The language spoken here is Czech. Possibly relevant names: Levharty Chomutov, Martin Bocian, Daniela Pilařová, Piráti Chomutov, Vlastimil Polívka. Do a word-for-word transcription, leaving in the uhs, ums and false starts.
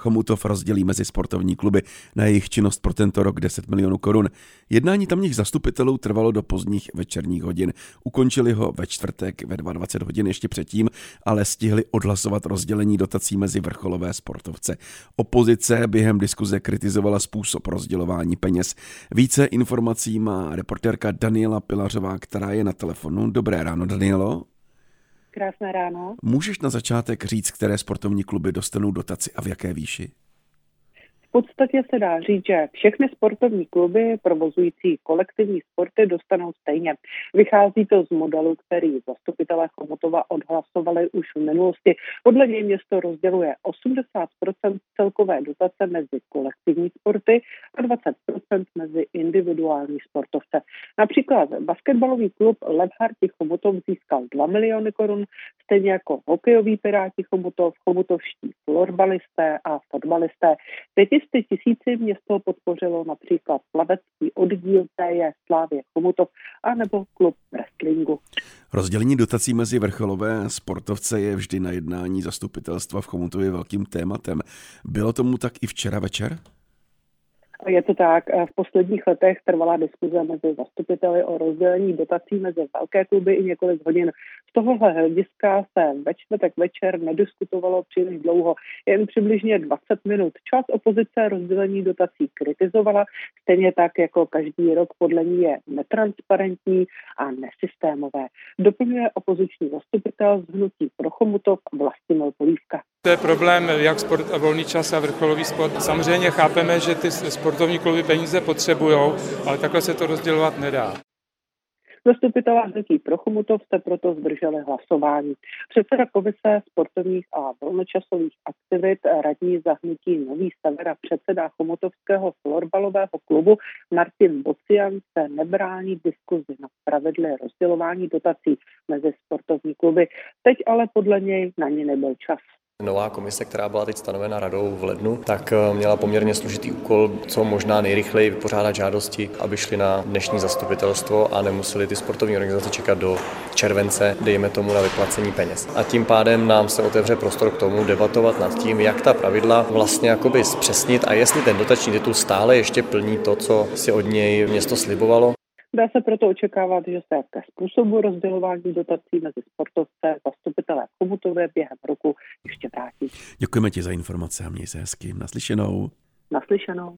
Chomutov rozdělí mezi sportovní kluby na jejich činnost pro tento rok deset milionů korun. Jednání tamních zastupitelů trvalo do pozdních večerních hodin. Ukončili ho ve čtvrtek ve dvacet dva hodin ještě předtím, ale stihli odhlasovat rozdělení dotací mezi vrcholové sportovce. Opozice během diskuze kritizovala způsob rozdělování peněz. Více informací má reportérka Daniela Pilařová, která je na telefonu. Dobré ráno, Danielo. Krásné ráno. Můžeš na začátek říct, které sportovní kluby dostanou dotaci a v jaké výši? V podstatě se dá říct, že všechny sportovní kluby provozující kolektivní sporty dostanou stejně. Vychází to z modelu, který zastupitelé Chomutova odhlasovali už v minulosti. Podle něj město rozděluje osmdesát procent celkové dotace mezi kolektivní sporty a dvacet procent mezi individuální sportovce. Například basketbalový klub Levharty Chomutov získal dva miliony korun, stejně jako hokejový Piráti Chomutov, chomutovští florbalisté a fotbalisté. pět set tisíci město podpořilo například plavecký oddíl T J Slávie Chomutov a nebo klub wrestlingu. Rozdělení dotací mezi vrcholové sportovce je vždy na jednání zastupitelstva v Chomutově velkým tématem. Bylo tomu tak i včera večer? Je to tak. V posledních letech trvala diskuze mezi zastupiteli o rozdělení dotací mezi velké kluby i několik hodin. Z tohohle hlediska se ve čtvrtek večer nediskutovalo příliš dlouho, jen přibližně dvacet minut. Část opozice rozdělení dotací kritizovala, stejně tak jako každý rok podle ní je netransparentní a nesystémové. Doplňuje opoziční zastupitel z hnutí pro Chomutov Vlastimil Polívka. To je problém jak sport a volný čas a vrcholový sport. Samozřejmě chápeme, že ty sportovní kluby peníze potřebujou, ale takhle se to rozdělovat nedá. Zastupitelé hnutí pro Chomutov se proto zdrželi hlasování. Předseda komise sportovních a volnočasových aktivit radní za hnutí Nový Sever a předseda chomutovského florbalového klubu Martin Bocian se nebrání diskuzi na pravidly rozdělování dotací mezi sportovní kluby. Teď ale podle něj na ně nebyl čas. Nová komise, která byla teď stanovena radou v lednu, tak měla poměrně složitý úkol, co možná nejrychleji vypořádat žádosti, aby šli na dnešní zastupitelstvo a nemuseli ty sportovní organizace čekat do července, dejme tomu, na vyplacení peněz. A tím pádem nám se otevře prostor k tomu debatovat nad tím, jak ta pravidla vlastně jakoby zpřesnit a jestli ten dotační titul stále ještě plní to, co si od něj město slibovalo. Dá se proto očekávat, že se ke způsobu rozdělování dotací mezi sportovce a zastupitelé Chomutově během roku ještě vrátí. Děkujeme ti za informace a měj se hezky. Naslyšenou. Naslyšenou.